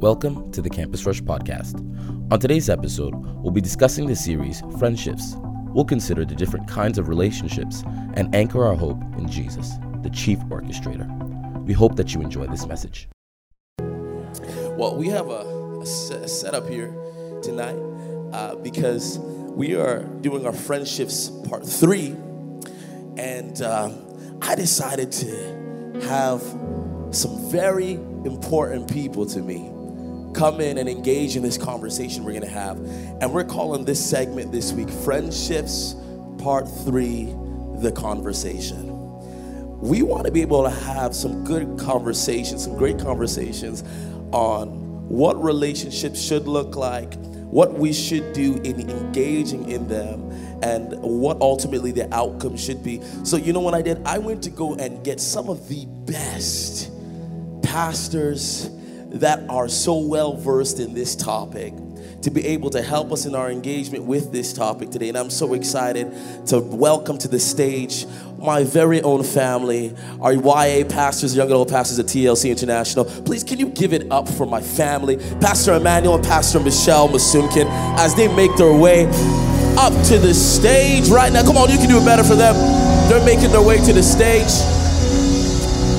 Welcome to the Campus Rush Podcast. On today's episode, we'll be discussing the series Friendships. We'll consider the different kinds of relationships and anchor our hope in Jesus, the chief orchestrator. We hope that you enjoy this message. Well, we have a setup here tonight because we are doing our Friendships Part 3, and I decided to have some very important people to me come in and engage in this conversation we're going to have. And we're calling this segment this week, Friendships Part 3, The Conversation. We want to be able to have some good conversations, some great conversations on what relationships should look like, what we should do in engaging in them, and what ultimately the outcome should be. So you know what I did? I went to go and get some of the best pastors that are so well versed in this topic to be able to help us in our engagement with this topic today. And I'm so excited to welcome to the stage my very own family, our YA pastors, young and old pastors at TLC International. Please, can you give it up for my family, Pastor Emmanuel and Pastor Michelle Masumkin, as they make their way up to the stage right now. Come on, you can do it better for them. They're making their way to the stage.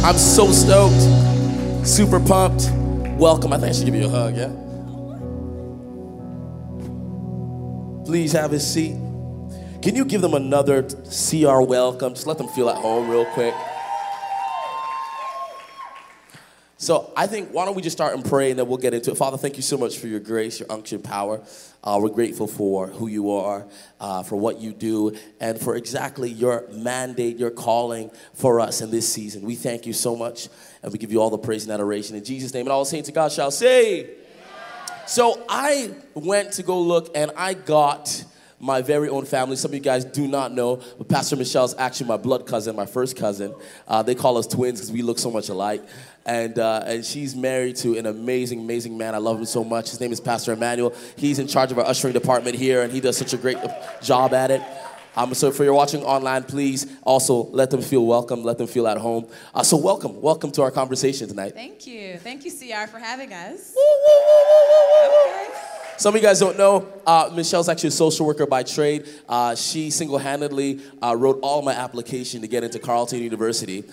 I'm so stoked, super pumped. Welcome. I think I should give you a hug, yeah? Please have a seat. Can you give them another CR welcome? Just let them feel at home real quick. So I think, why don't we just start and pray, and then we'll get into it. Father, thank you so much for your grace, your unction, power. We're grateful for who you are, for what you do, and for exactly your mandate, your calling for us in this season. We thank you so much, and we give you all the praise and adoration. In Jesus' name, and all saints of God shall say. So I went to go look, and I got my very own family. Some of you guys do not know, but Pastor Michelle is actually my blood cousin, my first cousin. They call us twins because we look so much alike. And she's married to an amazing, amazing man. I love him so much. His name is Pastor Emmanuel. He's in charge of our ushering department here, and he does such a great job at it. So if you're watching online, please also let them feel welcome, let them feel at home. So welcome to our conversation tonight. Thank you CR for having us. Okay. Some of you guys don't know, Michelle's actually a social worker by trade. She single-handedly wrote all my application to get into Carleton University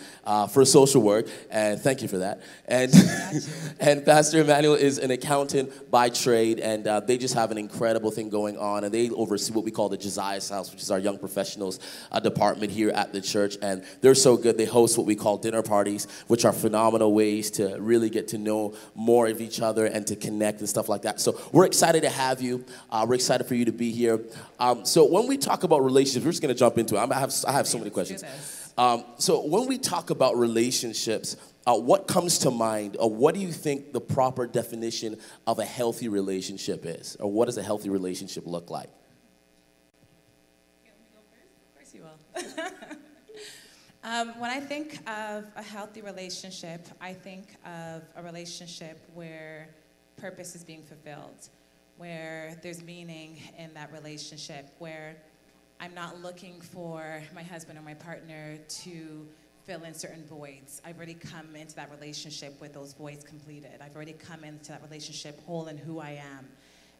for social work, and thank you for that. And and Pastor Emmanuel is an accountant by trade, and they just have an incredible thing going on, and they oversee what we call the Josiah's House, which is our young professionals department here at the church, and they're so good. They host what we call dinner parties, which are phenomenal ways to really get to know more of each other and to connect and stuff like that. So we're excited to have you. We're excited for you to be here. So when we talk about relationships, we're just going to jump into it. I have so many questions. So when we talk about relationships, what comes to mind? Or what do you think the proper definition of a healthy relationship is? Or what does a healthy relationship look like? When I think of a healthy relationship, I think of a relationship where purpose is being fulfilled, where there's meaning in that relationship, where I'm not looking for my husband or my partner to fill in certain voids. I've already come into that relationship with those voids completed. I've already come into that relationship whole in who I am.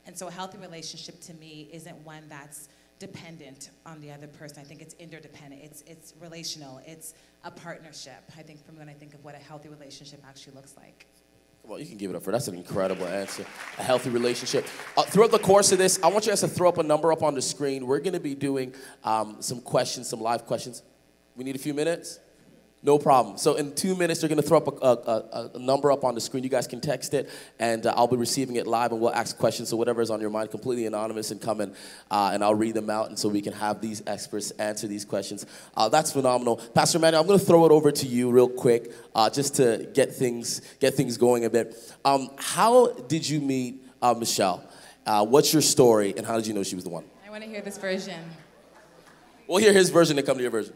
And so a healthy relationship to me isn't one that's dependent on the other person. I think it's interdependent. It's relational. It's a partnership. I think from when I think of what a healthy relationship actually looks like. Well, you can give it up for that's an incredible answer. A healthy relationship. Throughout the course of this, I want you guys to throw up a number up on the screen. We're going to be doing some questions, some live questions. We need a few minutes. No problem. So in 2 minutes, they're going to throw up a number up on the screen. You guys can text it, and I'll be receiving it live, and we'll ask questions. So whatever is on your mind, completely anonymous, and come in, and I'll read them out, and so we can have these experts answer these questions. That's phenomenal. Pastor Emmanuel, I'm going to throw it over to you real quick, just to get things going a bit. How did you meet Michelle? What's your story, and how did you know she was the one? I want to hear this version. We'll hear his version and come to your version.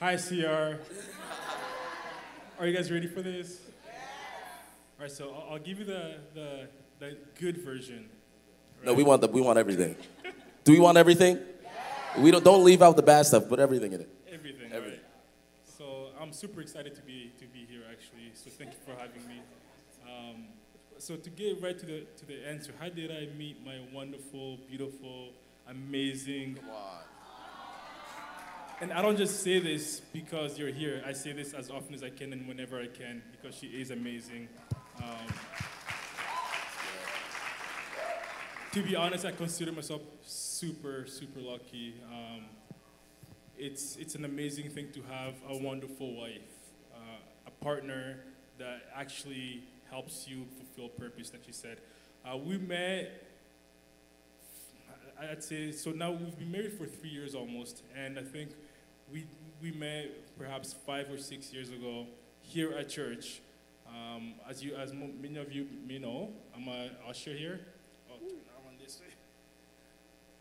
Hi, CR. Are you guys ready for this? Yes. All right, so I'll give you the good version. Right? No, we want everything. Do we want everything? Yes. We don't leave out the bad stuff, but everything in it. Everything. Right. So I'm super excited to be here, actually. So thank you for having me. So to get right to the answer, how did I meet my wonderful, beautiful, amazing... Come on. And I don't just say this because you're here. I say this as often as I can and whenever I can because she is amazing. To be honest, I consider myself super, super lucky. It's an amazing thing to have a wonderful wife, a partner that actually helps you fulfill purpose, like you said. We met, I'd say, so now we've been married for 3 years almost, and I think we met perhaps 5 or 6 years ago here at church. As many of you may know, I'm an usher here. Oh, turn that one this way.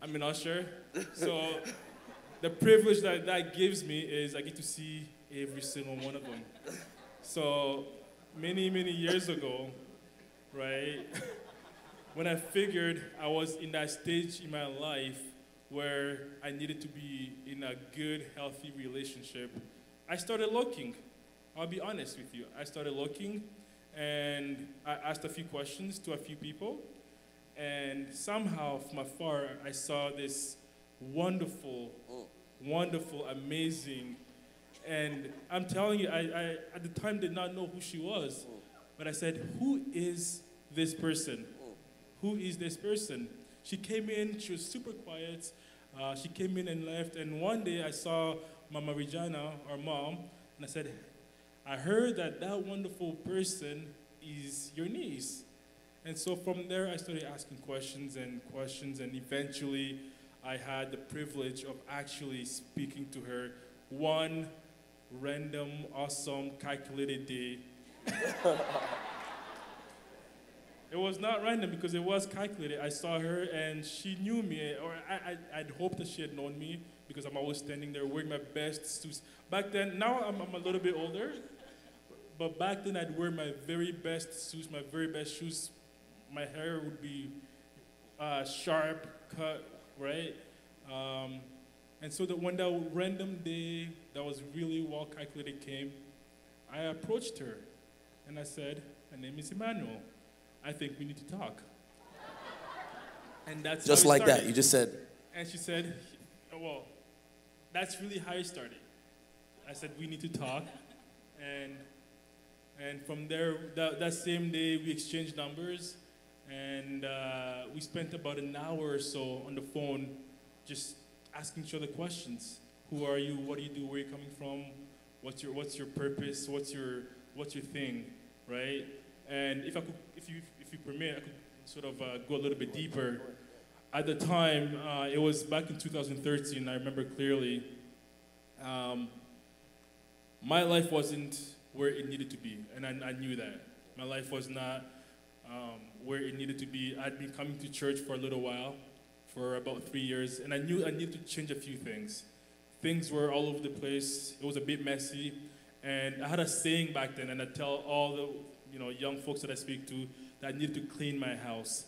I'm an usher, so the privilege that gives me is I get to see every single one of them. So many, many years ago, right, when I figured I was in that stage in my life where I needed to be in a good, healthy relationship, I started looking. I'll be honest with you. I started looking, and I asked a few questions to a few people, and somehow from afar, I saw this wonderful, wonderful, amazing, and I'm telling you, I at the time did not know who she was, but I said, who is this person? Who is this person? She came in, she was super quiet. She came in and left, and one day I saw Mama Regina, our mom, and I said, I heard that wonderful person is your niece. And so from there, I started asking questions, and eventually I had the privilege of actually speaking to her one random, awesome, calculated day. It was not random because it was calculated. I saw her and she knew me, or I'd hoped that she had known me because I'm always standing there wearing my best suits. Back then, now I'm a little bit older, but back then I'd wear my very best suits, my very best shoes. My hair would be sharp, cut, right? And so that when that random day that was really well calculated came, I approached her and I said, my name is Emmanuel. I think we need to talk. And that's just like that, you just said. And she said, well, that's really how it started. I said, we need to talk. And from there, that same day, we exchanged numbers. And we spent about an hour or so on the phone just asking each other questions. Who are you? What do you do? Where are you coming from? What's your purpose? What's your thing, right? And if I could, if you permit, I could sort of go a little bit deeper. At the time, it was back in 2013. I remember clearly. My life wasn't where it needed to be, and I knew that. My life was not where it needed to be. I'd been coming to church for a little while, for about 3 years, and I knew I needed to change a few things. Things were all over the place. It was a bit messy, and I had a saying back then, and I tell all the young folks that I speak to, that I needed to clean my house.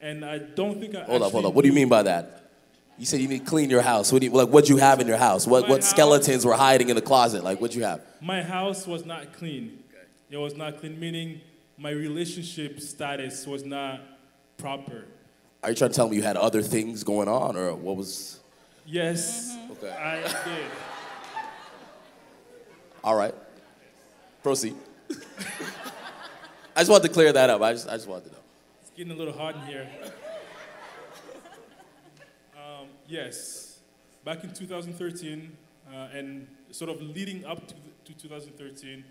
And I don't think I Hold up. What do you mean by that? You said you need to clean your house. What'd you have in your house? What skeletons were hiding in the closet? Like, what'd you have? My house was not clean. Okay. It was not clean, meaning my relationship status was not proper. Are you trying to tell me you had other things going on, or what was? Yes, okay. I did. All right. Proceed. I just wanted to clear that up. I just wanted to know. It's getting a little hot in here. Yes, back in 2013, and sort of leading up to 2013,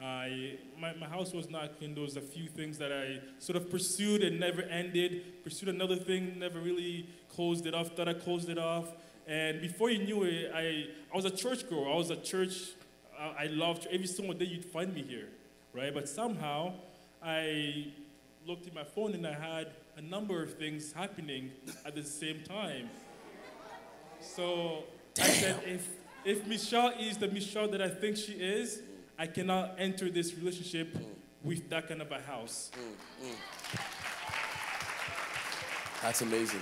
my house was not clean. There was a few things that I sort of pursued and never ended. Pursued another thing, never really closed it off. Thought I closed it off, and before you knew it, I was a church girl. I was a church. I loved every single day you'd find me here, right? But somehow, I looked at my phone and I had a number of things happening at the same time. So I said, if Michelle is the Michelle that I think she is, I cannot enter this relationship with that kind of a house. That's amazing.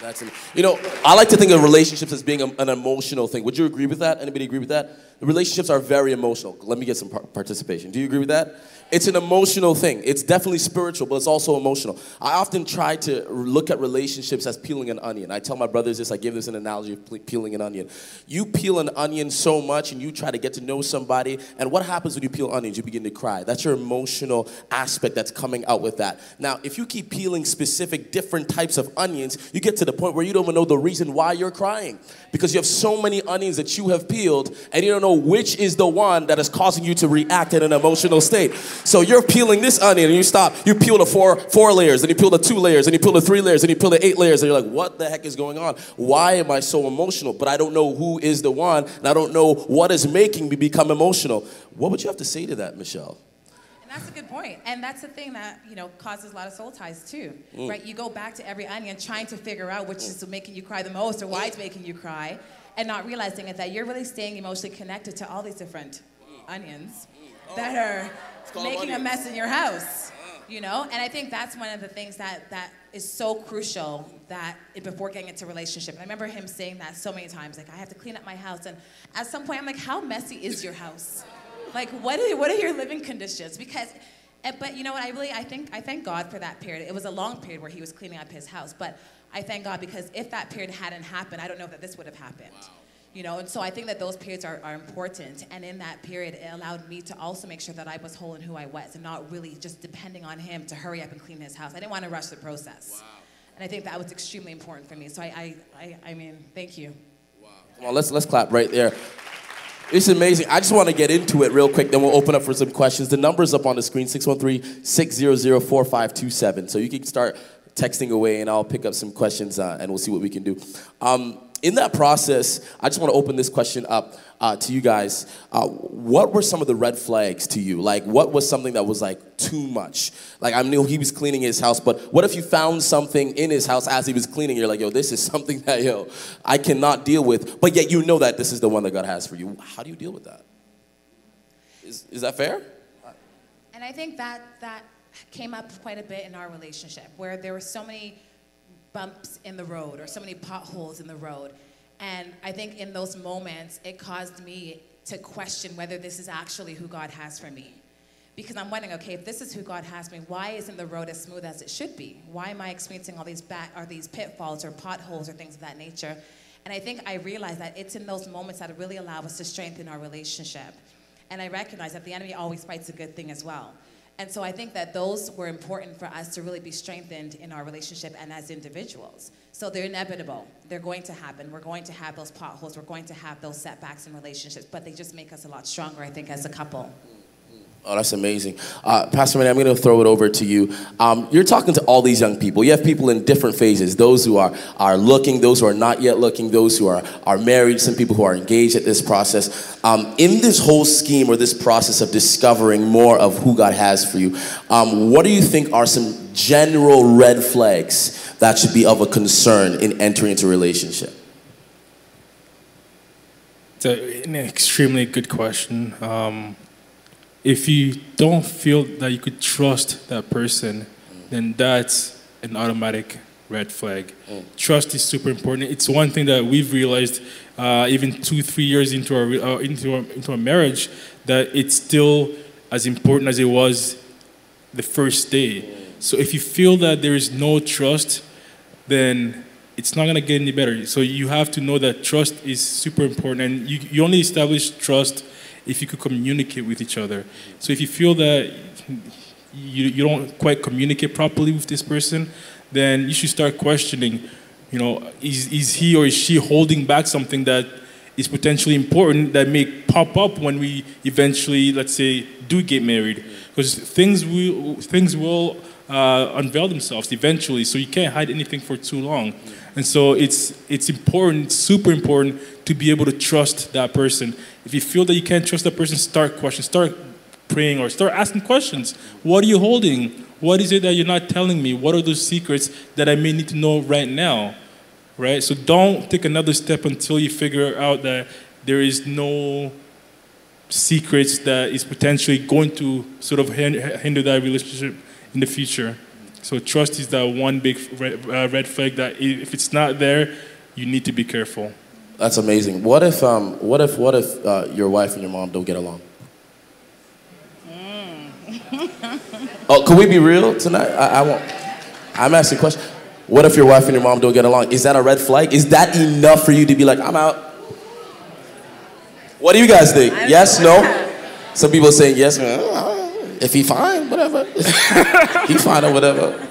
That's it. You know, I like to think of relationships as being an emotional thing. Would you agree with that? Anybody agree with that? Relationships are very emotional. Let me get some participation. Do you agree with that? It's an emotional thing. It's definitely spiritual, but it's also emotional. I often try to look at relationships as peeling an onion. I tell my brothers this. I give this an analogy of peeling an onion. You peel an onion so much, and you try to get to know somebody, and what happens when you peel onions? You begin to cry. That's your emotional aspect that's coming out with that. Now, if you keep peeling specific different types of onions, you get to the point where you don't even know the reason why you're crying, because you have so many onions that you have peeled, and you don't know which is the one that is causing you to react in an emotional state. So you're peeling this onion and you stop. You peel the four layers, and you peel the 2 layers, and you peel the 3 layers, and you peel the 8 layers, and you're like, what the heck is going on? Why am I so emotional? But I don't know who is the one, and I don't know what is making me become emotional. What would you have to say to that, Michelle? And that's a good point. And that's the thing that, you know, causes a lot of soul ties too, right? You go back to every onion trying to figure out which is making you cry the most or why it's making you cry, and not realizing it, that you're really staying emotionally connected to all these different onions that are making a mess in your house, you know? And I think that's one of the things that is so crucial that before getting into a relationship. And I remember him saying that so many times, like, I have to clean up my house. And at some point, I'm like, how messy is your house? Like, what are your living conditions? Because, but you know what, I thank God for that period. It was a long period where he was cleaning up his house, but I thank God, because if that period hadn't happened, I don't know that this would have happened. Wow. You know, and so I think that those periods are important. And in that period, it allowed me to also make sure that I was whole in who I was and not really just depending on him to hurry up and clean his house. I didn't want to rush the process. Wow. And I think that was extremely important for me. So I mean, thank you. Wow. Come on, let's clap right there. It's amazing. I just want to get into it real quick, then we'll open up for some questions. The number's up on the screen, 613-600-4527. So you can start texting away, and I'll pick up some questions, and we'll see what we can do. In that process, I just want to open this question up to you guys. What were some of the red flags to you? Like, what was something that was, like, too much? Like, I knew he was cleaning his house, but what if you found something in his house as he was cleaning? You're like, yo, this is something that, yo, I cannot deal with. But yet you know that this is the one that God has for you. How do you deal with that? Is that fair? And I think that came up quite a bit in our relationship, where there were so many bumps in the road or so many potholes in the road. And I think in those moments, it caused me to question whether this is actually who God has for me. Because I'm wondering, okay, if this is who God has for me, why isn't the road as smooth as it should be? Why am I experiencing all these pitfalls or potholes or things of that nature? And I think I realized that it's in those moments that really allow us to strengthen our relationship. And I recognize that the enemy always fights a good thing as well. And so I think that those were important for us to really be strengthened in our relationship and as individuals. So they're inevitable. They're going to happen. We're going to have those potholes. We're going to have those setbacks in relationships. But they just make us a lot stronger, I think, as a couple. Oh, that's amazing. Pastor Manny, I'm going to throw it over to you. You're talking to all these young people. You have people in different phases, those who are looking, those who are not yet looking, those who are married, some people who are engaged at this process. In this whole scheme or this process of discovering more of who God has for you, what do you think are some general red flags that should be of a concern in entering into a relationship? It's an extremely good question. If you don't feel that you could trust that person, then that's an automatic red flag. Trust is super important. It's one thing that we've realized even 2-3 years into our marriage, that it's still as important as it was the first day. So if you feel that there is no trust, then it's not gonna get any better. So you have to know that trust is super important, and you only establish trust if you could communicate with each other. So if you feel that you don't quite communicate properly with this person, then you should start questioning, you know, is he or is she holding back something that is potentially important that may pop up when we eventually, let's say, do get married? Because things will unveil themselves eventually, so you can't hide anything for too long. And so it's important, super important, to be able to trust that person. If you feel that you can't trust that person, start questioning, start praying, or start asking questions. What are you holding? What is it that you're not telling me? What are those secrets that I may need to know right now? Right? So don't take another step until you figure out that there is no secrets that is potentially going to sort of hinder that relationship in the future. So trust is that one big red flag that if it's not there, you need to be careful. That's amazing. What if your wife and your mom don't get along? Oh, can we be real tonight? I'm asking a question. What if your wife and your mom don't get along? Is that a red flag? Is that enough for you to be like, I'm out? What do you guys think? Yes, no? Some people are saying yes. If he fine, whatever. He fine or whatever.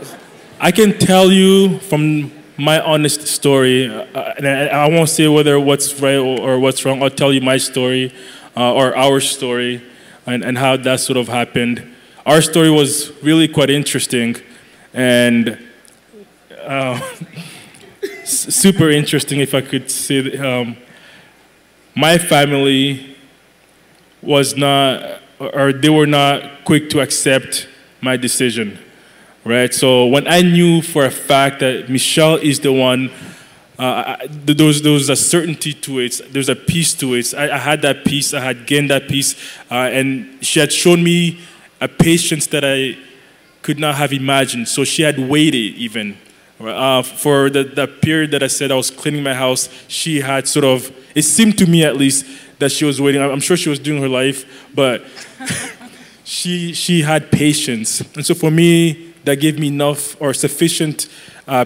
I can tell you from my honest story, and I won't say whether what's right or what's wrong. I'll tell you my story or our story and how that sort of happened. Our story was really quite interesting and super interesting, if I could say that. My family was not, or they were not quick to accept my decision, right? So when I knew for a fact that Michelle is the one, there was a certainty to it, there's a peace to it. I had that peace, I had gained that peace, and she had shown me a patience that I could not have imagined. So she had waited even. For the period that I said I was cleaning my house, she had sort of, it seemed to me at least, that she was waiting. I'm sure she was doing her life, but she had patience. And so for me, that gave me enough or sufficient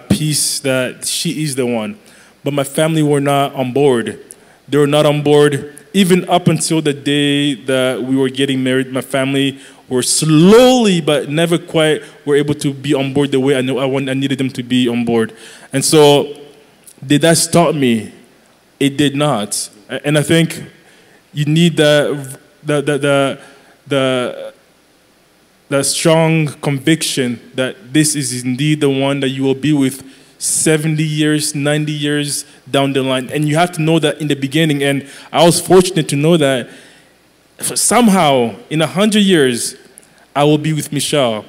peace that she is the one. But my family were not on board. They were not on board. Even up until the day that we were getting married, my family were slowly but never quite were able to be on board the way I knew I needed them to be on board. And so did that stop me? It did not. And I think you need the strong conviction that this is indeed the one that you will be with 70 years, 90 years down the line. And you have to know that in the beginning. And I was fortunate to know that somehow in 100 years, I will be with Michelle.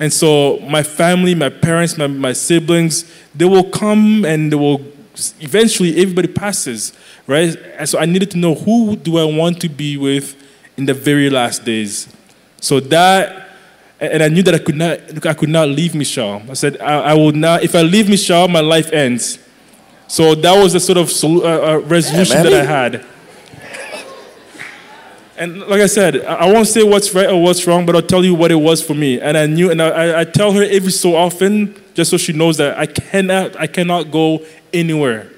And so my family, my parents, my siblings, they will come and they will, eventually everybody passes, right? And so I needed to know, who do I want to be with in the very last days? So that, and I knew that I could not leave Michelle. I said, I will not, if I leave Michelle, my life ends. So that was the sort of resolution that I had. And like I said, I won't say what's right or what's wrong, but I'll tell you what it was for me. And I knew, and I tell her every so often, just so she knows that I cannot go anywhere.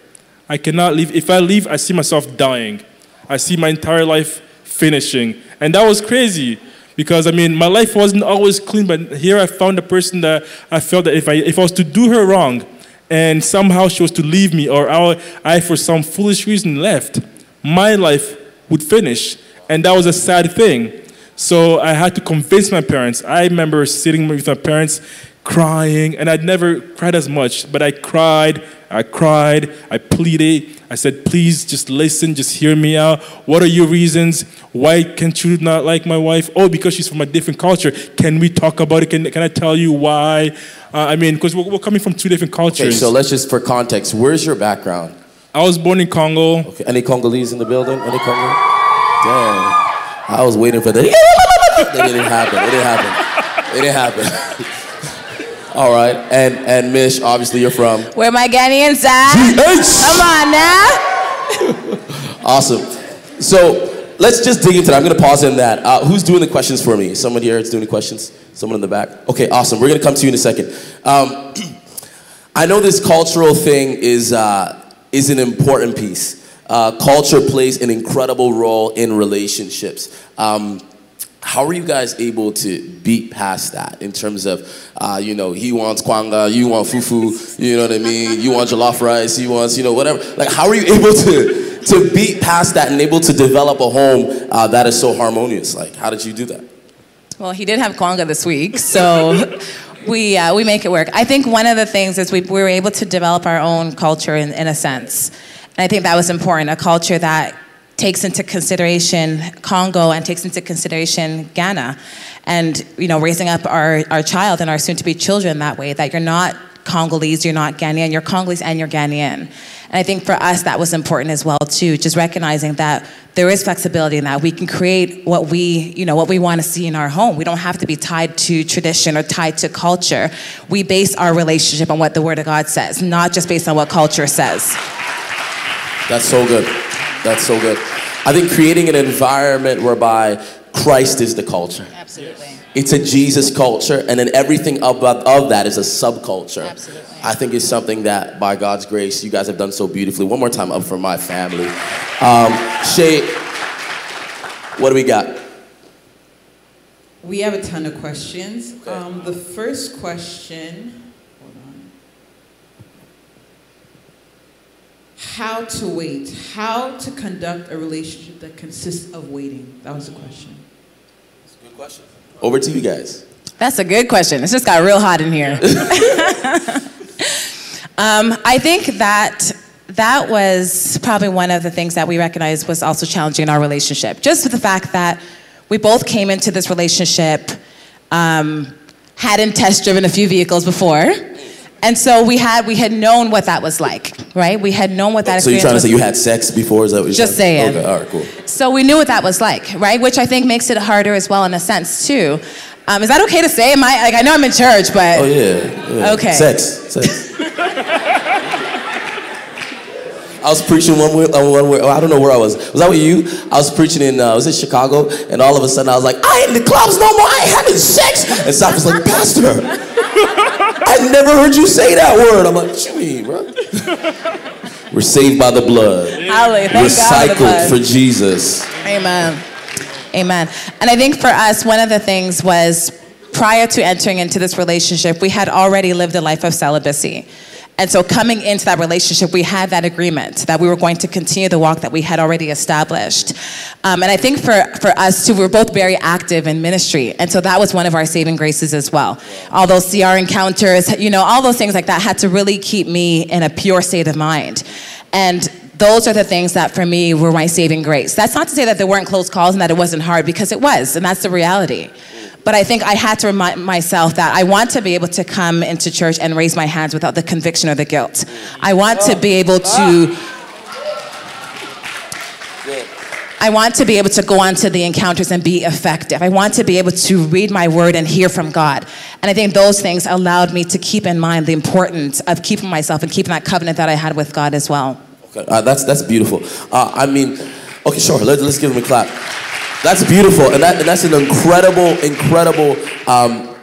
I cannot leave. If I leave, I see myself dying. I see my entire life finishing. And that was crazy. Because, I mean, my life wasn't always clean, but here I found a person that I felt that if I was to do her wrong and somehow she was to leave me or I for some foolish reason left, my life would finish. And that was a sad thing. So I had to convince my parents. I remember sitting with my parents crying, and I'd never cried as much, but I cried, I pleaded. I said, please just listen, just hear me out. What are your reasons? Why can't you not like my wife? Oh, because she's from a different culture. Can we talk about it? Can I tell you why? Because we're coming from two different cultures. Okay, so let's just, for context, where's your background? I was born in Congo. Okay. Any Congolese in the building? Any Congo? Damn. I was waiting for that. It didn't happen. All right, and Mish, obviously you're from? Where my Ghanaians at? Come on now. Awesome. So let's just dig into that. I'm gonna pause in that. Who's doing the questions for me? Someone here is doing the questions? Someone in the back? Okay, awesome. We're gonna come to you in a second. I know this cultural thing is an important piece. Culture plays an incredible role in relationships. How are you guys able to beat past that in terms of, he wants kwanga, you want fufu, you know what I mean? You want jollof rice, he wants, whatever. Like, how are you able to beat past that and able to develop a home that is so harmonious? Like, how did you do that? Well, he did have kwanga this week, so we make it work. I think one of the things is we were able to develop our own culture in a sense. And I think that was important, a culture that takes into consideration Congo and takes into consideration Ghana. And, raising up our child and our soon-to-be children that way, that you're not Congolese, you're not Ghanaian, you're Congolese and you're Ghanaian. And I think for us, that was important as well too, just recognizing that there is flexibility in that. We can create what we want to see in our home. We don't have to be tied to tradition or tied to culture. We base our relationship on what the Word of God says, not just based on what culture says. That's so good. That's so good. I think creating an environment whereby Christ is the culture. Absolutely. It's a Jesus culture, and then everything above of that is a subculture. Absolutely. I think it's something that, by God's grace, you guys have done so beautifully. One more time up for my family. Shay, what do we got? We have a ton of questions. Okay. The first question, hold on. How to wait, how to conduct a relationship that consists of waiting. That was the question. That's a good question. Over to you guys. That's a good question. It's just got real hot in here. I think that was probably one of the things that we recognized was also challenging in our relationship. Just with the fact that we both came into this relationship, hadn't test driven a few vehicles before. And so we had known what that was like, right? We had known what that experience was. So you're trying to say you had sex before? Is that what you're just saying? Okay, all right, cool. So we knew what that was like, right? Which I think makes it harder as well in a sense too. Is that okay to say? Am I, like, I know I'm in church, but... Oh, yeah. Okay. Sex. I was preaching one word, I don't know where I was. Was that with you? I was preaching in, was it Chicago? And all of a sudden I was like, I ain't in the clubs no more, I ain't having sex. And so I was like, Pastor, I never heard you say that word. I'm like, what you mean, bro? We're saved by the blood. Hallelujah. Recycled for Jesus. Amen. Amen. And I think for us, one of the things was prior to entering into this relationship, we had already lived a life of celibacy. And so coming into that relationship, we had that agreement that we were going to continue the walk that we had already established. And I think for us too, we were both very active in ministry. And so that was one of our saving graces as well. All those CR encounters, all those things like that had to really keep me in a pure state of mind. And those are the things that for me were my saving grace. That's not to say that there weren't close calls and that it wasn't hard, because it was, and that's the reality. But I think I had to remind myself that I want to be able to come into church and raise my hands without the conviction or the guilt. I want to be able to go on to the encounters and be effective. I want to be able to read my word and hear from God. And I think those things allowed me to keep in mind the importance of keeping myself and keeping that covenant that I had with God as well. Okay, that's beautiful. Okay, sure, let's give him a clap. That's beautiful, and that's an incredible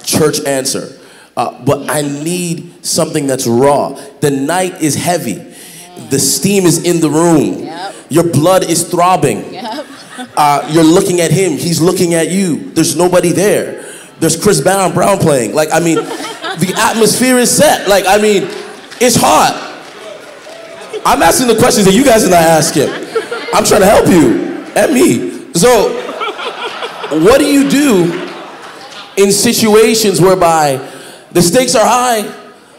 church answer. But I need something that's raw. The night is heavy. The steam is in the room. Yep. Your blood is throbbing. Yep. You're looking at him. He's looking at you. There's nobody there. There's Chris Brown playing. The atmosphere is set. It's hot. I'm asking the questions that you guys are not asking. I'm trying to help you and me. So... what do you do in situations whereby the stakes are high,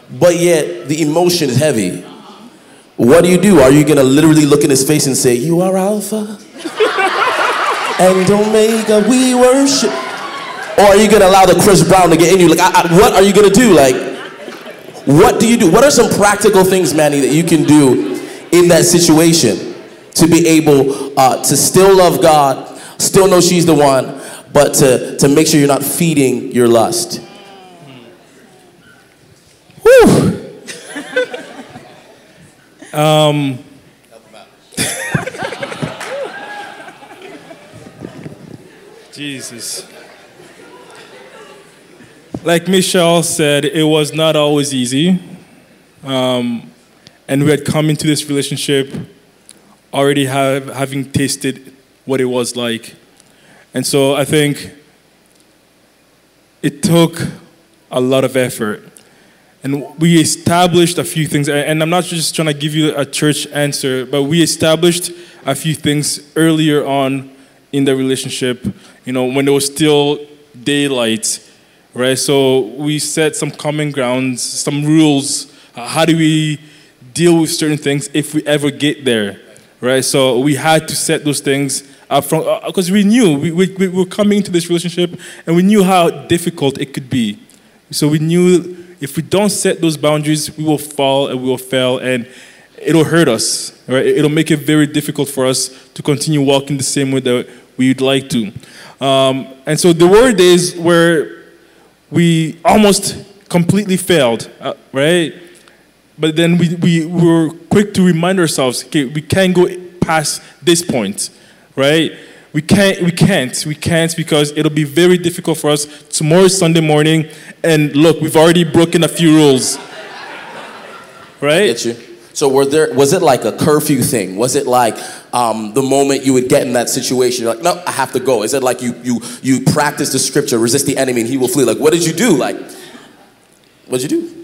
but yet the emotion is heavy? What do you do? Are you going to literally look in his face and say, you are Alpha and Omega, we worship? Or are you going to allow the Chris Brown to get in you? What are you going to do? What do you do? What are some practical things, Manny, that you can do in that situation to be able to still love God, still know she's the one, but to make sure you're not feeding your lust? Woo! Jesus. Like Michelle said, it was not always easy. And we had come into this relationship already having tasted what it was like. And so I think it took a lot of effort. And we established a few things, and I'm not just trying to give you a church answer, but we established a few things earlier on in the relationship, when there was still daylight, right? So we set some common grounds, some rules. How do we deal with certain things if we ever get there, right? So we had to set those things because we knew we were coming into this relationship, and we knew how difficult it could be. So we knew if we don't set those boundaries, we will fall and we will fail, and it'll hurt us, right? It'll make it very difficult for us to continue walking the same way that we'd like to. And so there were days where we almost completely failed, right? But then we were quick to remind ourselves, okay, we can't go past this point, right? We can't, because it'll be very difficult for us. Tomorrow is Sunday morning, and look, we've already broken a few rules, right? I get you. So was it like a curfew thing? Was it like the moment you would get in that situation, you're like, no, I have to go? Is it like you practice the scripture, resist the enemy, and he will flee? Like, what did you do? Like, what did you do?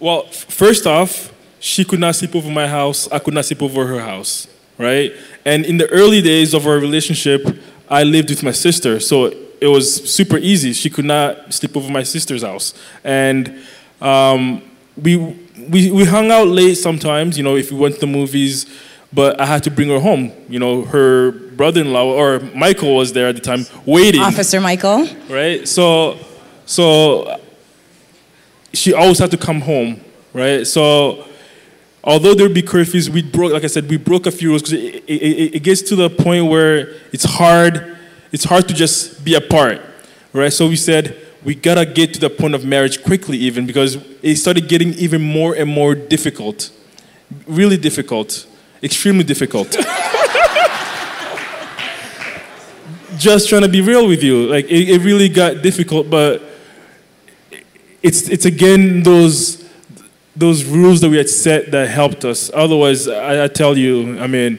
Well, first off, she could not sleep over my house. I could not sleep over her house, right? And in the early days of our relationship, I lived with my sister, so it was super easy. She could not sleep over my sister's house. And we hung out late sometimes, you know, if we went to the movies, but I had to bring her home. You know, her brother-in-law, or Michael was there at the time, waiting. Officer Michael. Right? So she always had to come home, right? So although there'd be curfews, we broke a few rules, because it gets to the point where it's hard to just be apart, right? So we said, we gotta get to the point of marriage quickly, even, because it started getting even more and more difficult. Really difficult. Extremely difficult. Just trying to be real with you. Like, it really got difficult, but it's again those rules that we had set that helped us. Otherwise, I tell you, I mean,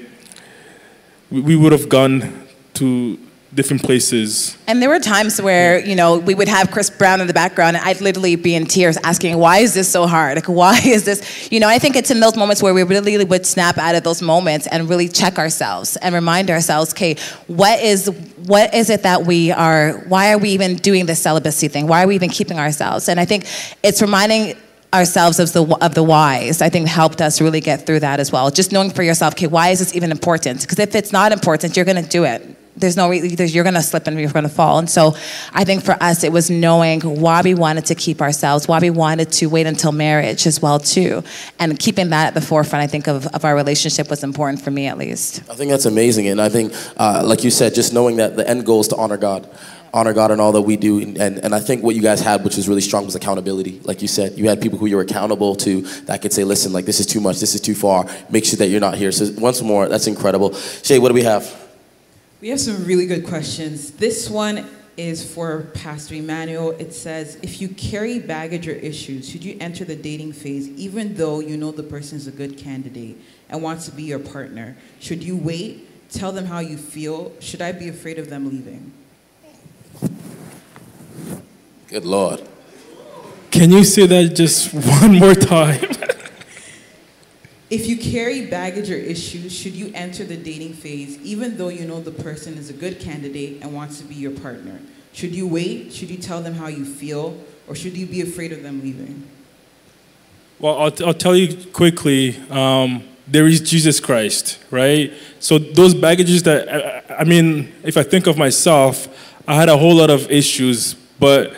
we would have gone to different places. And there were times where, you know, we would have Chris Brown in the background, and I'd literally be in tears asking, why is this so hard? Like, why is this? You know, I think it's in those moments where we really would snap out of those moments and really check ourselves and remind ourselves, okay, what is it that why are we even doing this celibacy thing? Why are we even keeping ourselves? And I think it's reminding ourselves of the whys, I think, helped us really get through that as well. Just knowing for yourself, okay, why is this even important? Because if it's not important, you're going to do it. There's no reason, you're going to slip and you're going to fall. And so I think for us, it was knowing why we wanted to keep ourselves, why we wanted to wait until marriage as well, too. And keeping that at the forefront, I think, of our relationship was important for me, at least. I think that's amazing. And I think, like you said, just knowing that the end goal is to honor God in all that we do. And I think what you guys had, which was really strong, was accountability. Like you said, you had people who you were accountable to that could say, listen, like, this is too much, this is too far. Make sure that you're not here. So once more, that's incredible. Shay, what do we have? We have some really good questions. This one is for Pastor Emmanuel. It says, if you carry baggage or issues, should you enter the dating phase even though you know the person is a good candidate and wants to be your partner? Should you wait? Tell them how you feel? Should I be afraid of them leaving? Good Lord. Can you say that just one more time? If you carry baggage or issues, should you enter the dating phase even though you know the person is a good candidate and wants to be your partner? Should you wait? Should you tell them how you feel? Or should you be afraid of them leaving? Well, I'll tell you quickly, there is Jesus Christ, right? So those baggages that, I mean, if I think of myself, I had a whole lot of issues, but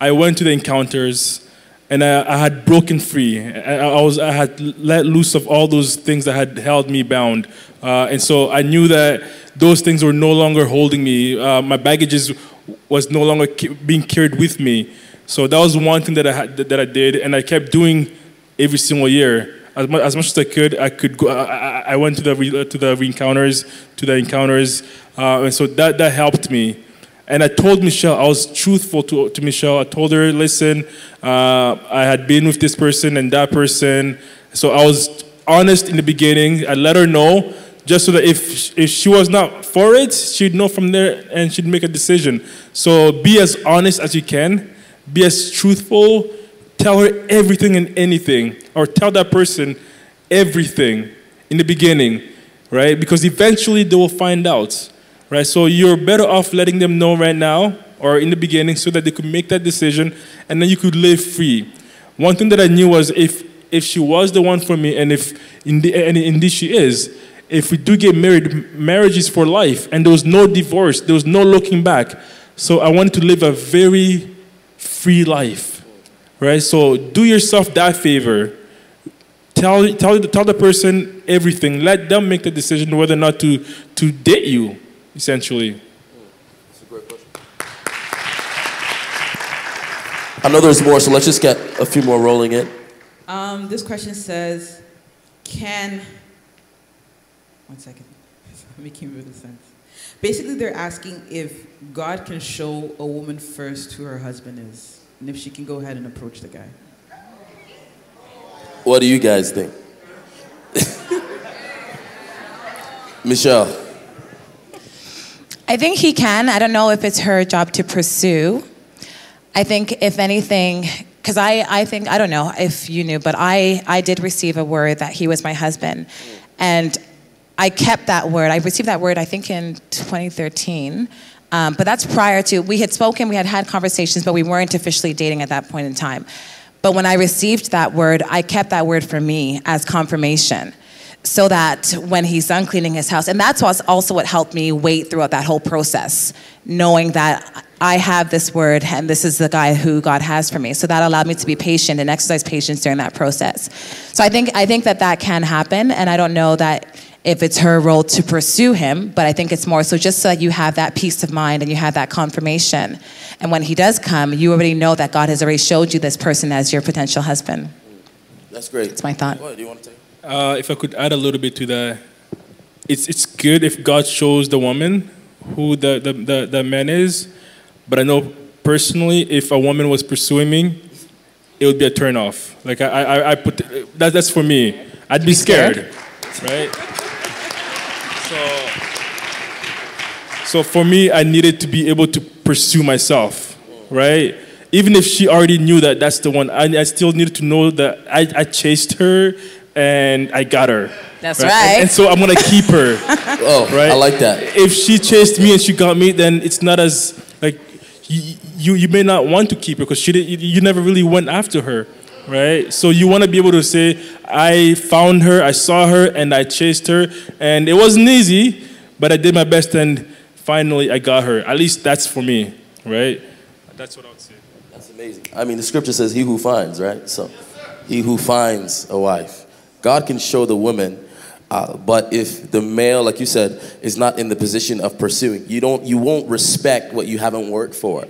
I went to the encounters. And I had broken free. I had let loose of all those things that had held me bound. And so I knew that those things were no longer holding me. My baggages was no longer being carried with me. So that was one thing that I did, and I kept doing every single year. As much as I could, go. I went to the encounters. And so that helped me. And I told Michelle, I was truthful to Michelle. I told her, listen, I had been with this person and that person. So I was honest in the beginning. I let her know, just so that if she was not for it, she'd know from there and she'd make a decision. So be as honest as you can. Be as truthful. Tell her everything and anything. Or tell that person everything in the beginning, right? Because eventually they will find out. Right, so you're better off letting them know right now or in the beginning so that they could make that decision, and then you could live free. One thing that I knew was if she was the one for me, and indeed she is, if we do get married, marriage is for life, and there was no divorce, there was no looking back. So I wanted to live a very free life, right? So do yourself that favor. Tell the person everything. Let them make the decision whether or not to date you, essentially. That's a great question. I know there's more, so let's just get a few more rolling in. This question says, one second. Let me keep moving the sentence. Basically, they're asking if God can show a woman first who her husband is, and if she can go ahead and approach the guy. What do you guys think? Michelle. I think he can. I don't know if it's her job to pursue. I think if anything, because I think, I don't know if you knew, but I did receive a word that he was my husband. And I kept that word. I received that word, I think, in 2013. But that's prior to, we had spoken, we had had conversations, but we weren't officially dating at that point in time. But when I received that word, I kept that word for me as confirmation, so that when he's done cleaning his house, and that's also what helped me wait throughout that whole process, knowing that I have this word and this is the guy who God has for me. So that allowed me to be patient and exercise patience during that process. So I think that can happen, and I don't know that if it's her role to pursue him, but I think it's more so just so that you have that peace of mind and you have that confirmation. And when he does come, you already know that God has already showed you this person as your potential husband. That's great. That's my thought. What do you want to take? If I could add a little bit to that, it's good if God shows the woman who the man is, but I know personally, if a woman was pursuing me, it would be a turnoff. Like that's for me. I'd be scared, right? So for me, I needed to be able to pursue myself, right? Even if she already knew that that's the one, I still needed to know that I chased her and I got her. That's right. And so I'm going to keep her. Oh, right? I like that. If she chased me and she got me, then it's not as, like, you may not want to keep her because you never really went after her, right? So you want to be able to say, I found her, I saw her, and I chased her. And it wasn't easy, but I did my best, and finally I got her. At least that's for me, right? That's what I would say. That's amazing. I mean, the scripture says he who finds, right? So he who finds a wife. God can show the woman, but if the male, like you said, is not in the position of pursuing, you won't respect what you haven't worked for.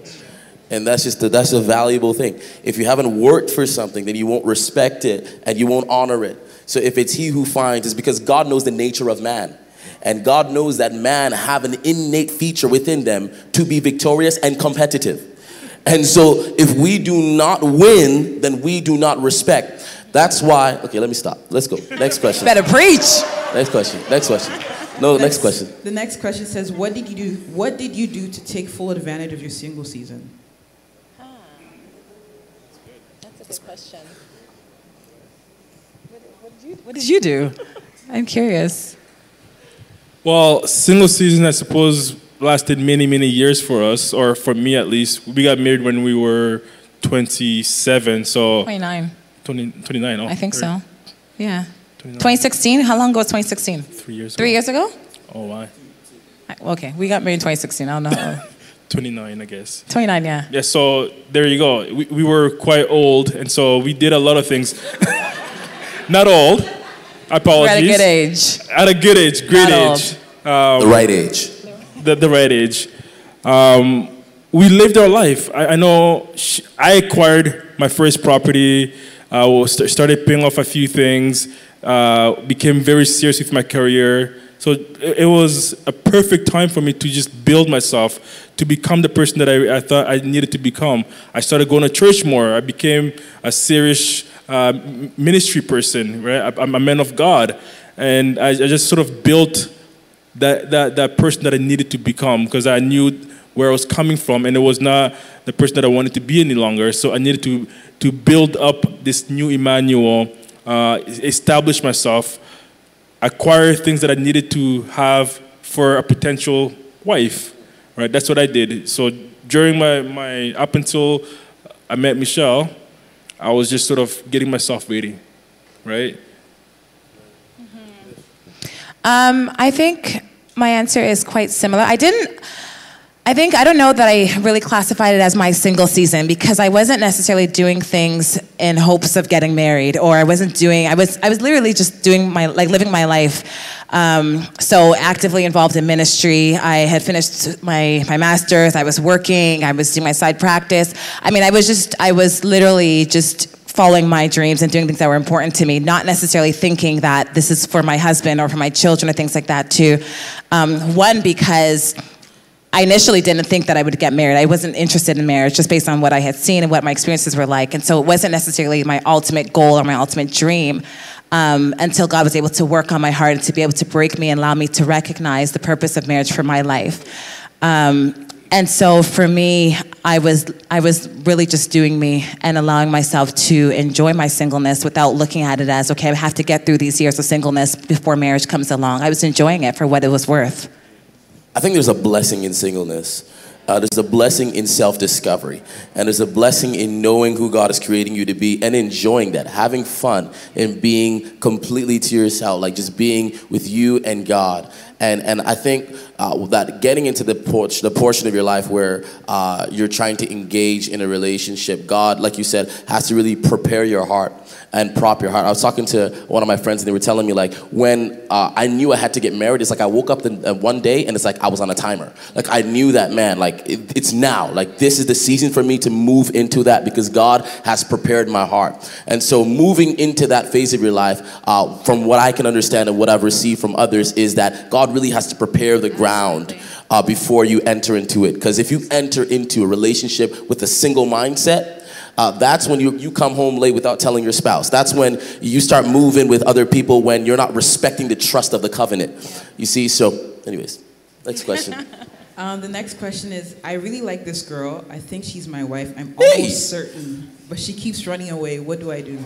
And that's a valuable thing. If you haven't worked for something, then you won't respect it and you won't honor it. So if it's he who finds, it's because God knows the nature of man. And God knows that man have an innate feature within them to be victorious and competitive. And so if we do not win, then we do not respect. That's why, okay, let me stop. Let's go. Next question. Better preach. Next question. Next question. No, next question. The next question says, what did you do to take full advantage of your single season? Good question. What did you do? I'm curious. Well, single season, I suppose, lasted many, many years for us, or for me at least. We got married when we were 27, so... 29. 29, oh. I think 30. So. Yeah. 29. 2016? How long ago was 2016? 3 years ago. 3 years ago? Oh, why? Okay, we got married in 2016. I don't know how. 29, I guess. 29, yeah. Yeah, so there you go. We were quite old, and so we did a lot of things. Not old. Apologies. At a good age. At a good age. Great age. The right age. The right age. We lived our life. I know I acquired my first property. Started paying off a few things. Became very serious with my career. So it was a perfect time for me to just build myself, to become the person that I thought I needed to become. I started going to church more. I became a serious ministry person, right? I'm a man of God. And I just sort of built that person that I needed to become because I knew where I was coming from and it was not the person that I wanted to be any longer. So I needed to build up this new Emmanuel, establish myself, acquire things that I needed to have for a potential wife, right? That's what I did. So during my up until I met Michelle, I was just sort of getting myself ready, right? I think my answer is quite similar. I think, I don't know that I really classified it as my single season, because I wasn't necessarily doing things in hopes of getting married, or I was literally just doing my, like, living my life. So actively involved in ministry. I had finished my master's, I was working, I was doing my side practice. I mean, I was literally just following my dreams and doing things that were important to me, not necessarily thinking that this is for my husband or for my children or things like that too. One, because I initially didn't think that I would get married. I wasn't interested in marriage, just based on what I had seen and what my experiences were like. And so it wasn't necessarily my ultimate goal or my ultimate dream, until God was able to work on my heart and to be able to break me and allow me to recognize the purpose of marriage for my life. And so for me, I was really just doing me and allowing myself to enjoy my singleness without looking at it as, okay, I have to get through these years of singleness before marriage comes along. I was enjoying it for what it was worth. I think there's a blessing in singleness. There's a blessing in self-discovery. And there's a blessing in knowing who God is creating you to be and enjoying that, having fun and being completely to yourself, like just being with you and God. And I think that getting into the portion of your life where you're trying to engage in a relationship, God, like you said, has to really prepare your heart and prop your heart. I was talking to one of my friends and they were telling me, like, when I knew I had to get married, it's like I woke up one day and it's like I was on a timer. Like, I knew that, man, like it's now. Like, this is the season for me to move into that, because God has prepared my heart. And so moving into that phase of your life, from what I can understand and what I've received from others, is that God really has to prepare the ground before you enter into it. Because if you enter into a relationship with a single mindset, that's when you come home late without telling your spouse. That's when you start moving with other people when you're not respecting the trust of the covenant. You see, so anyways, next question. The next question is, I really like this girl. I think she's my wife. I'm almost certain, but she keeps running away. What do I do?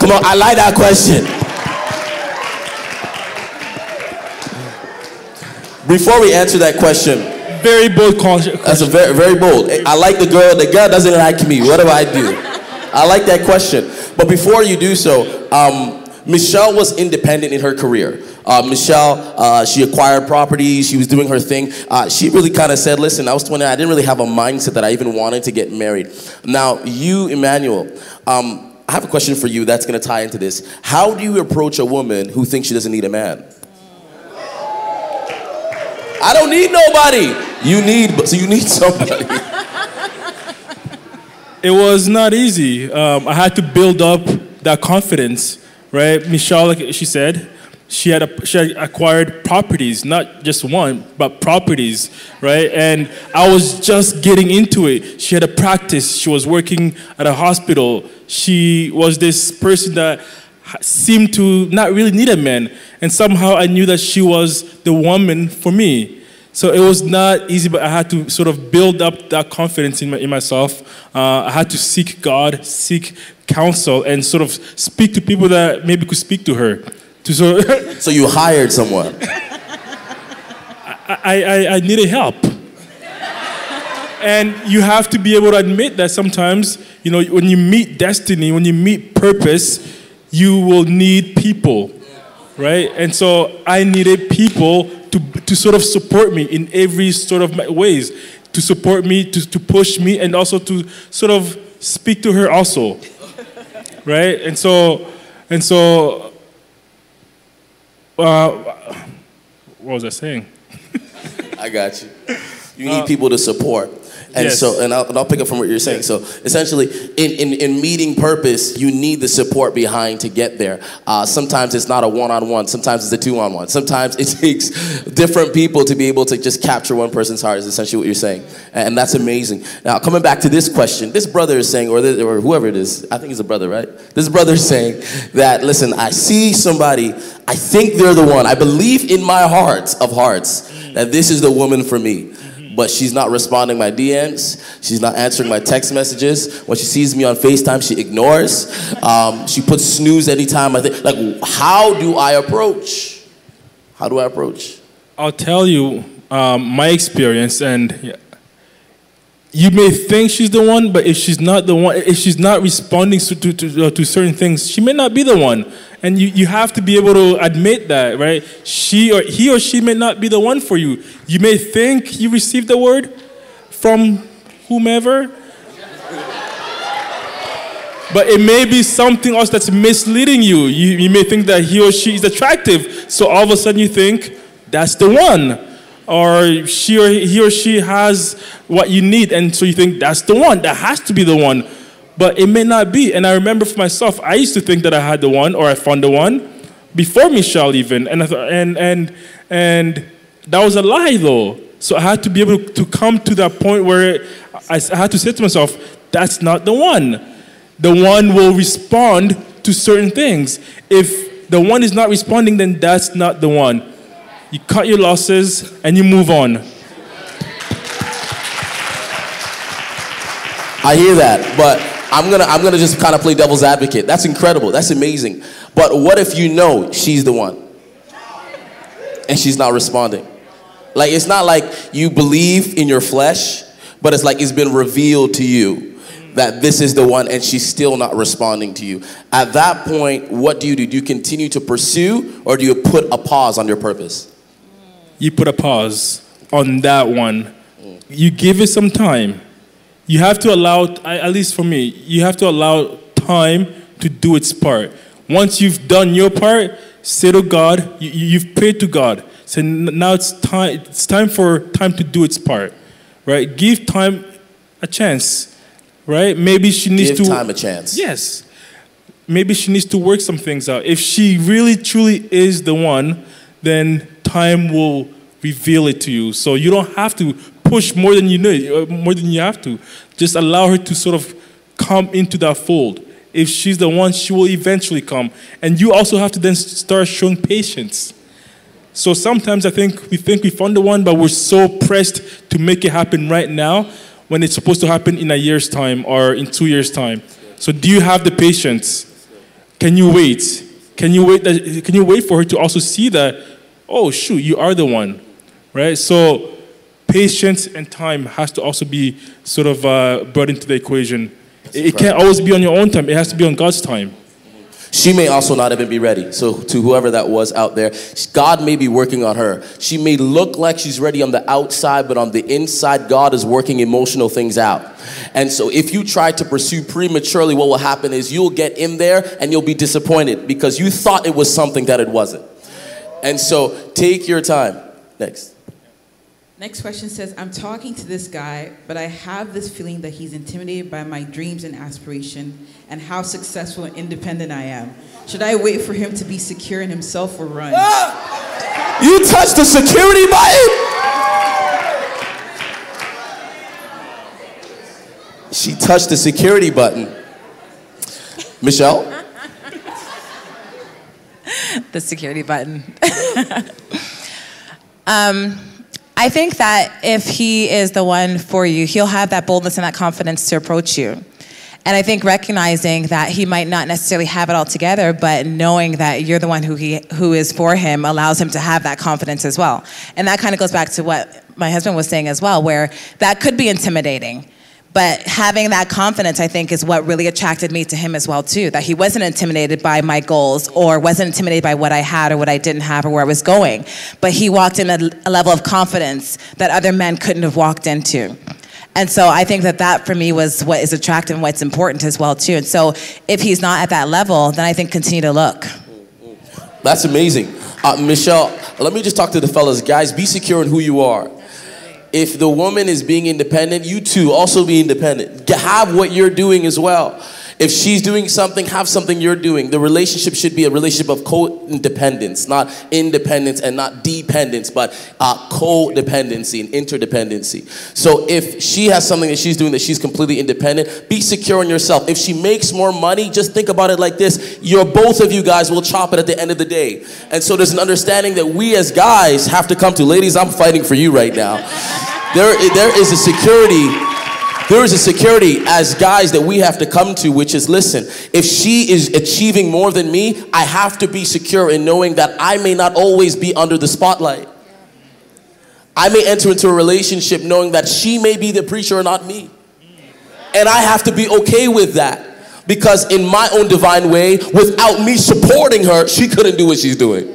Come on, I like that question. Before we answer that question, very bold question. That's a very, very bold. I like the girl. The girl doesn't like me. What do I do? I like that question. But before you do so, Michelle was independent in her career. Michelle, she acquired property. She was doing her thing. She really kind of said, listen, I was 20. I didn't really have a mindset that I even wanted to get married. Now, you, Emmanuel, I have a question for you that's going to tie into this. How do you approach a woman who thinks she doesn't need a man? I don't need nobody. You need somebody. It was not easy. I had to build up that confidence, right? Michelle, like she said, she had acquired properties, not just one, but properties, right? And I was just getting into it. She had a practice. She was working at a hospital. She was this person that seemed to not really need a man. And somehow I knew that she was the woman for me. So it was not easy, but I had to sort of build up that confidence in myself. I had to seek God, seek counsel, and sort of speak to people that maybe could speak to her. So you hired someone. I needed help. And you have to be able to admit that sometimes, you know, when you meet destiny, when you meet purpose, you will need people, right? And so I needed people to sort of support me in every sort of ways, to support me, to push me, and also to sort of speak to her also, right? And so, what was I saying? I got you. You need people to support. And yes. So, and I'll pick up from what you're saying. So essentially, in meeting purpose, you need the support behind to get there. Sometimes it's not a one-on-one. Sometimes it's a two-on-one. Sometimes it takes different people to be able to just capture one person's heart, is essentially what you're saying. And that's amazing. Now, coming back to this question, this brother is saying, or whoever it is, I think it's a brother, right? This brother is saying that, listen, I see somebody, I think they're the one. I believe in my heart of hearts that this is the woman for me. But she's not responding my DMs. She's not answering my text messages. When she sees me on FaceTime, she ignores. She puts snooze anytime I think. Like, how do I approach? How do I approach? I'll tell you my experience, and you may think she's the one, but if she's not the one, if she's not responding to certain things, she may not be the one. And you have to be able to admit that, right? He or she may not be the one for you. You may think you received the word from whomever, but it may be something else that's misleading you. You may think that he or she is attractive, so all of a sudden you think that's the one, or he or she has what you need, and so you think that's the one, that has to be the one, but it may not be. And I remember for myself, I used to think that I had the one, or I found the one, before Michelle even, and that was a lie though. So I had to be able to come to that point where I had to say to myself, that's not the one. The one will respond to certain things. If the one is not responding, then that's not the one. You cut your losses and you move on. I hear that, but I'm gonna just kind of play devil's advocate. That's incredible. That's amazing. But what if you know she's the one and she's not responding? Like, it's not like you believe in your flesh, but it's like it's been revealed to you that this is the one and she's still not responding to you. At that point, what do? Do you continue to pursue, or do you put a pause on your purpose? You put a pause on that one. You give it some time. You have to allow, at least for me, you have to allow time to do its part. Once you've done your part, say to God, you've prayed to God. So now it's time to do its part, right? Give time a chance. Right? Maybe she needs to give time a chance. Yes. Maybe she needs to work some things out. If she really truly is the one, then time will reveal it to you. So you don't have to push more than you need, more than you have to. Just allow her to sort of come into that fold. If she's the one, she will eventually come. And you also have to then start showing patience. So sometimes I think we found the one, but we're so pressed to make it happen right now, when it's supposed to happen in a year's time or in 2 years' time. So do you have the patience? Can you wait? Can you wait for her to also see that, oh shoot, you are the one, right? So patience and time has to also be sort of brought into the equation. It can't always be on your own time. It has to be on God's time. She may also not even be ready. So to whoever that was out there, God may be working on her. She may look like she's ready on the outside, but on the inside, God is working emotional things out. And so if you try to pursue prematurely, what will happen is you'll get in there and you'll be disappointed because you thought it was something that it wasn't. And so take your time. Next question says, I'm talking to this guy, but I have this feeling that he's intimidated by my dreams and aspiration and how successful and independent I am. Should I wait for him to be secure in himself or run? Ah! You touched the security button. She touched the security button. Michelle? The security button. I think that if he is the one for you, he'll have that boldness and that confidence to approach you. And I think recognizing that he might not necessarily have it all together, but knowing that you're the one who is for him allows him to have that confidence as well. And that kind of goes back to what my husband was saying as well, where that could be intimidating. But having that confidence, I think, is what really attracted me to him as well, too, that he wasn't intimidated by my goals or wasn't intimidated by what I had or what I didn't have or where I was going. But he walked in a level of confidence that other men couldn't have walked into. And so I think that for me was what is attractive and what's important as well, too. And so if he's not at that level, then I think continue to look. That's amazing. Michelle, let me just talk to the fellas. Guys, be secure in who you are. If the woman is being independent, you too also be independent. Have what you're doing as well. If she's doing something, have something you're doing. The relationship should be a relationship of co-independence, not independence and not dependence, but co-dependency and interdependency. So if she has something that she's doing that she's completely independent, be secure in yourself. If she makes more money, just think about it like this. Both of you guys will chop it at the end of the day. And so there's an understanding that we as guys have to come to. Ladies, I'm fighting for you right now. There is a security as guys that we have to come to, which is, listen, if she is achieving more than me, I have to be secure in knowing that I may not always be under the spotlight. I may enter into a relationship knowing that she may be the preacher and not me. And I have to be okay with that. Because in my own divine way, without me supporting her, she couldn't do what she's doing.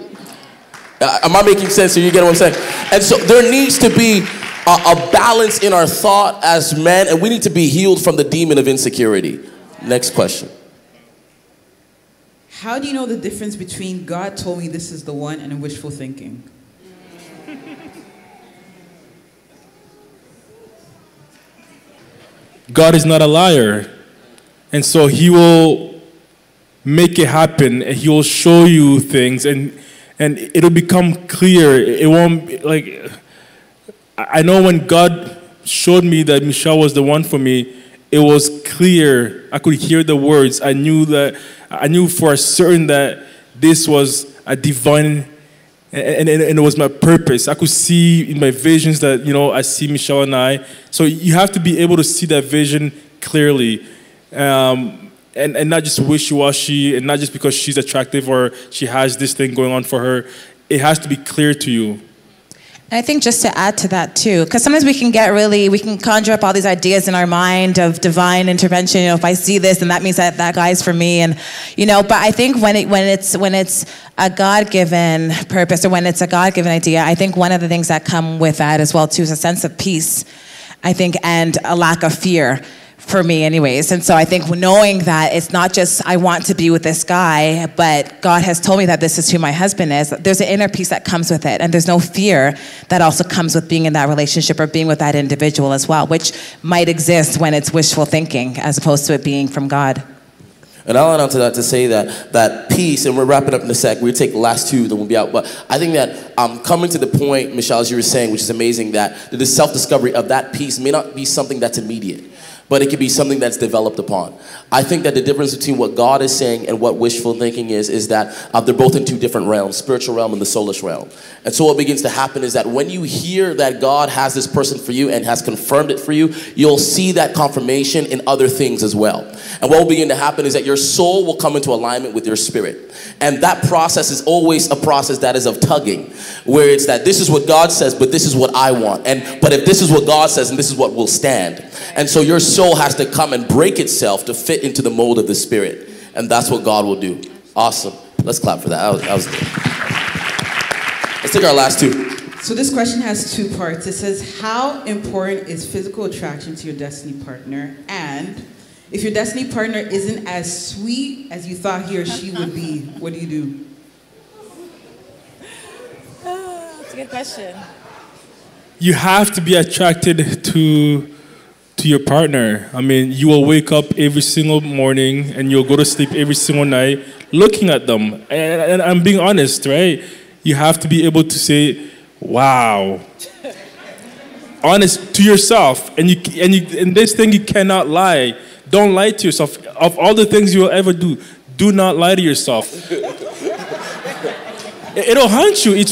Am I making sense here? You get what I'm saying? And so there needs to be a balance in our thought as men, and we need to be healed from the demon of insecurity. Next question. How do you know the difference between God told me this is the one and wishful thinking? God is not a liar. And so he will make it happen, and he will show you things, and it'll become clear. It won't, like, I know when God showed me that Michelle was the one for me, it was clear. I could hear the words. I knew for certain that this was a divine, and it was my purpose. I could see in my visions that, you know, I see Michelle and I. So you have to be able to see that vision clearly. And not just wishy-washy, and not just because she's attractive or she has this thing going on for her. It has to be clear to you. And I think just to add to that too, because sometimes we can conjure up all these ideas in our mind of divine intervention. You know, if I see this, then that means that guy's for me. And, you know, but I think when it's a God-given purpose, or when it's a God-given idea, I think one of the things that come with that as well too is a sense of peace, I think, and a lack of fear. For me anyways. And so I think knowing that it's not just I want to be with this guy, but God has told me that this is who my husband is, there's an inner peace that comes with it. And there's no fear that also comes with being in that relationship or being with that individual as well, which might exist when it's wishful thinking as opposed to it being from God. And I'll add on to that to say that peace, and we're wrapping up in a sec, we'll take the last two, then we'll be out. But I think that coming to the point, Michelle, as you were saying, which is amazing, that the self-discovery of that peace may not be something that's immediate, but it could be something that's developed upon. I think that the difference between what God is saying and what wishful thinking is that they're both in two different realms, spiritual realm and the soulish realm. And so what begins to happen is that when you hear that God has this person for you and has confirmed it for you, you'll see that confirmation in other things as well. And what will begin to happen is that your soul will come into alignment with your spirit. And that process is always a process that is of tugging, where it's that this is what God says, but this is what I want. But if this is what God says, and this is what will stand. And so your soul has to come and break itself to fit into the mold of the spirit. And that's what God will do. Awesome. Let's clap for that. That was good. Let's take our last two. So this question has two parts. It says, how important is physical attraction to your destiny partner? And if your destiny partner isn't as sweet as you thought he or she would be, what do you do? Oh, that's a good question. You have to be attracted to your partner. I mean, you will wake up every single morning and you'll go to sleep every single night looking at them. And I'm being honest, right? You have to be able to say, wow. Honest to yourself. And this thing, you cannot lie. Don't lie to yourself. Of all the things you will ever do, do not lie to yourself. It'll haunt you. It's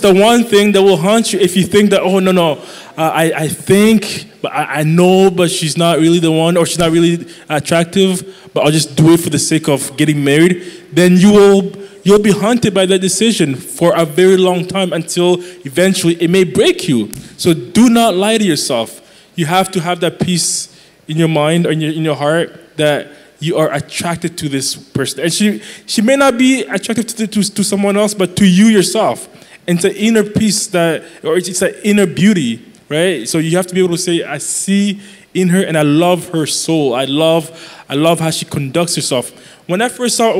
the one thing that will haunt you if you think that, oh, no, I think, but I know, but she's not really the one, or she's not really attractive, but I'll just do it for the sake of getting married. Then you'll be haunted by that decision for a very long time until eventually it may break you. So do not lie to yourself. You have to have that peace in your mind or in your heart that you are attracted to this person. And she may not be attracted to someone else, but to you yourself. And it's an inner peace it's an inner beauty, right? So you have to be able to say, I see in her and I love her soul. I love how she conducts herself. When I first saw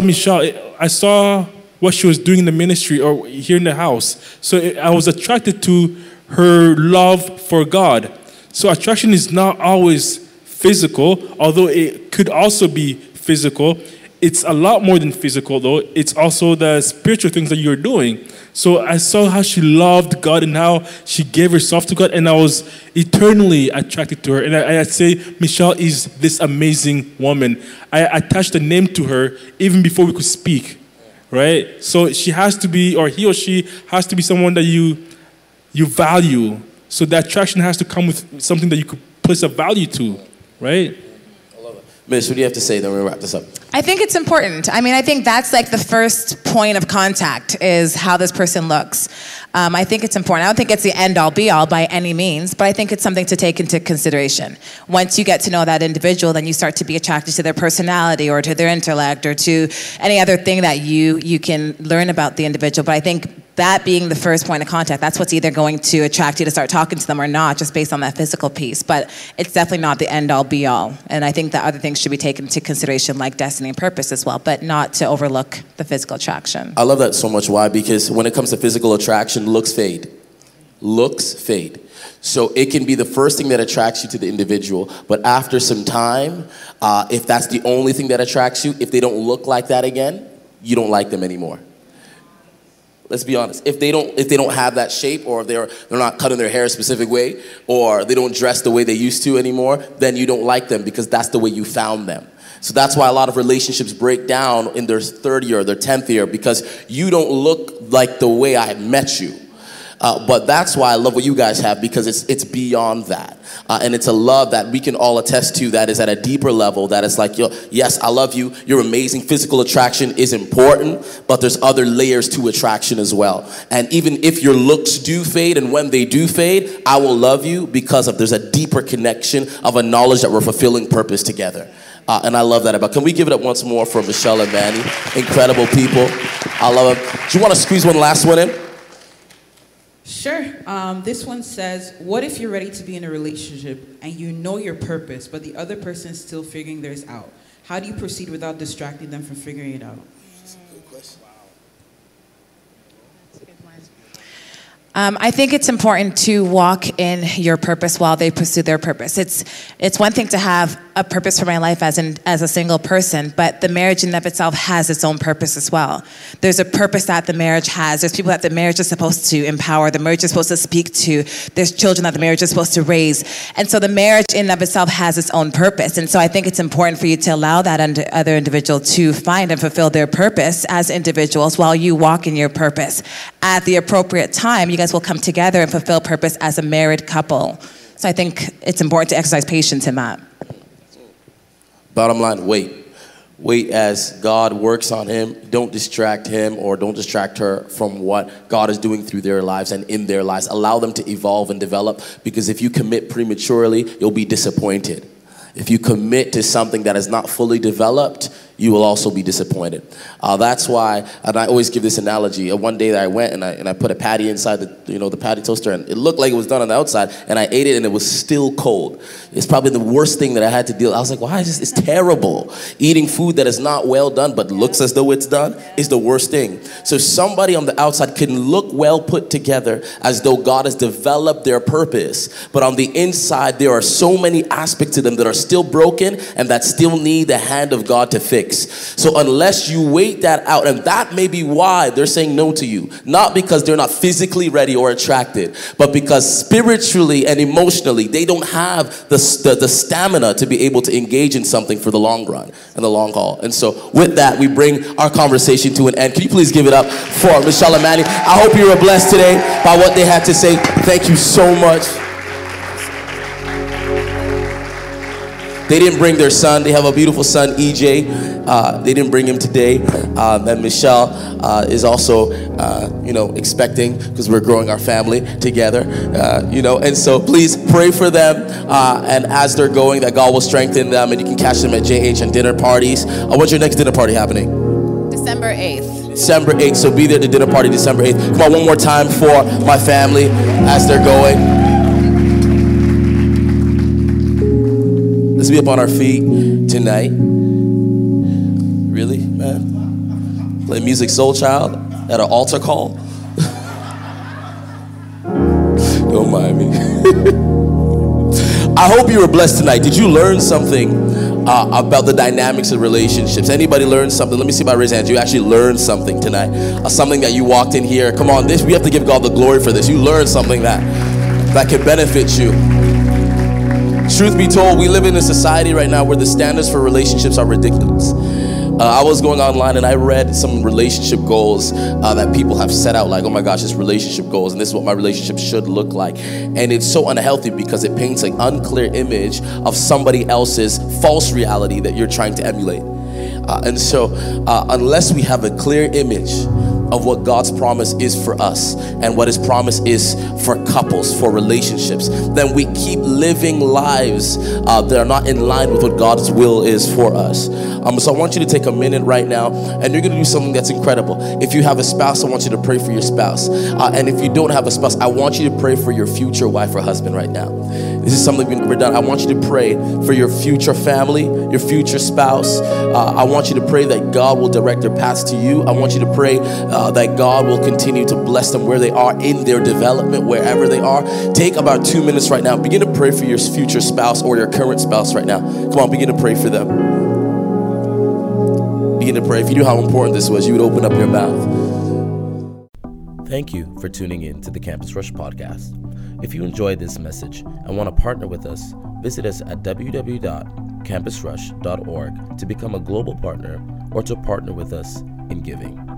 Michelle, I saw what she was doing in the ministry or here in the house. So I was attracted to her love for God. So attraction is not always physical, although it could also be physical. It's a lot more than physical, though. It's also the spiritual things that you're doing. So I saw how she loved God and how she gave herself to God, and I was eternally attracted to her. And I'd say, Michelle is this amazing woman. I attached a name to her even before we could speak, right? So she has to be, or he or she has to be someone that you value. So that attraction has to come with something that you could place a value to, right? I love it. Miss, what do you have to say? Then we're gonna wrap this up. I think it's important. I mean, I think that's like the first point of contact is how this person looks. I think it's important. I don't think it's the end all be all by any means, but I think it's something to take into consideration. Once you get to know that individual, then you start to be attracted to their personality or to their intellect or to any other thing that you can learn about the individual. But I think that being the first point of contact, that's what's either going to attract you to start talking to them or not, just based on that physical piece. But it's definitely not the end all be all. And I think that other things should be taken into consideration, like destiny and purpose as well, but not to overlook the physical attraction. I love that so much. Why? Because when it comes to physical attraction, looks fade. Looks fade. So it can be the first thing that attracts you to the individual, but after some time, if that's the only thing that attracts you, if they don't look like that again, you don't like them anymore. Let's be honest. If they don't have that shape, or if they're not cutting their hair a specific way, or they don't dress the way they used to anymore, then you don't like them because that's the way you found them. So that's why a lot of relationships break down in their third year, their 10th year, because you don't look like the way I met you. But that's why I love what you guys have, because it's beyond that. And it's a love that we can all attest to that is at a deeper level, that it's like, yo, yes, I love you, you're amazing. Physical attraction is important, but there's other layers to attraction as well. And even if your looks do fade, and when they do fade, I will love you because of there's a deeper connection of a knowledge that we're fulfilling purpose together. And I love that about. Can we give it up once more for Michelle and Manny? Incredible people. I love it. Do you want to squeeze one last one in? Sure. This one says, what if you're ready to be in a relationship and you know your purpose, but the other person's still figuring theirs out? How do you proceed without distracting them from figuring it out? That's a good question. Wow. That's a good one. I think it's important to walk in your purpose while they pursue their purpose. It's one thing to have a purpose for my life as a single person, but the marriage in and of itself has its own purpose as well. There's a purpose that the marriage has. There's people that the marriage is supposed to empower, the marriage is supposed to speak to. There's children that the marriage is supposed to raise. And so the marriage in and of itself has its own purpose. And so I think it's important for you to allow that other individual to find and fulfill their purpose as individuals while you walk in your purpose. At the appropriate time, you guys will come together and fulfill purpose as a married couple. So I think it's important to exercise patience in that. Bottom line, wait. Wait as God works on him. Don't distract him or don't distract her from what God is doing through their lives and in their lives. Allow them to evolve and develop, because if you commit prematurely, you'll be disappointed. If you commit to something that is not fully developed, you will also be disappointed. That's why, and I always give this analogy. One day that I went and I put a patty inside the patty toaster, and it looked like it was done on the outside, and I ate it and it was still cold. It's probably the worst thing that I had to deal with. I was like, why is this? It's terrible. Eating food that is not well done but looks as though it's done is the worst thing. So somebody on the outside can look well put together as though God has developed their purpose, but on the inside there are so many aspects to them that are still broken and that still need the hand of God to fix. So unless you wait that out, and that may be why they're saying no to you, not because they're not physically ready or attracted, but because spiritually and emotionally they don't have the stamina to be able to engage in something for the long run and the long haul. And so with that, we bring our conversation to an end. Can you please give it up for Michelle and Manny? I hope you were blessed today by what they had to say. Thank you so much. They didn't bring their son. They have a beautiful son, EJ. They didn't bring him today. And Michelle is also, expecting, because we're growing our family together. And so please pray for them. And as they're going, that God will strengthen them. And you can catch them at JH and dinner parties. What's your next dinner party happening? December 8th. December 8th. So be there at the dinner party December 8th. Come on, one more time for my family as they're going. Let's be up on our feet tonight. Really, man? Play music, Soul Child, at an altar call? Don't mind me. I hope you were blessed tonight. Did you learn something about the dynamics of relationships? Anybody learn something? Let me see by raised hands. You actually learned something tonight. Something that you walked in here. Come on, we have to give God the glory for this. You learned something that could benefit you. Truth be told, we live in a society right now where the standards for relationships are ridiculous. I was going online and I read some relationship goals that people have set out, like, oh my gosh, it's relationship goals and this is what my relationship should look like. And it's so unhealthy because it paints an unclear image of somebody else's false reality that you're trying to emulate. And so unless we have a clear image of what God's promise is for us and what his promise is for couples, for relationships, then we keep living lives that are not in line with what God's will is for us. So I want you to take a minute right now, and you're gonna do something that's incredible. If you have a spouse, I want you to pray for your spouse. And if you don't have a spouse, I want you to pray for your future wife or husband right now. This is something we've never done. I want you to pray for your future family, your future spouse. I want you to pray that God will direct their paths to you. I want you to pray that God will continue to bless them where they are in their development, wherever they are. Take about 2 minutes right now. Begin to pray for your future spouse or your current spouse right now. Come on, begin to pray for them. Begin to pray. If you knew how important this was, you would open up your mouth. Thank you for tuning in to the Campus Rush Podcast. If you enjoyed this message and want to partner with us, visit us at www.campusrush.org to become a global partner or to partner with us in giving.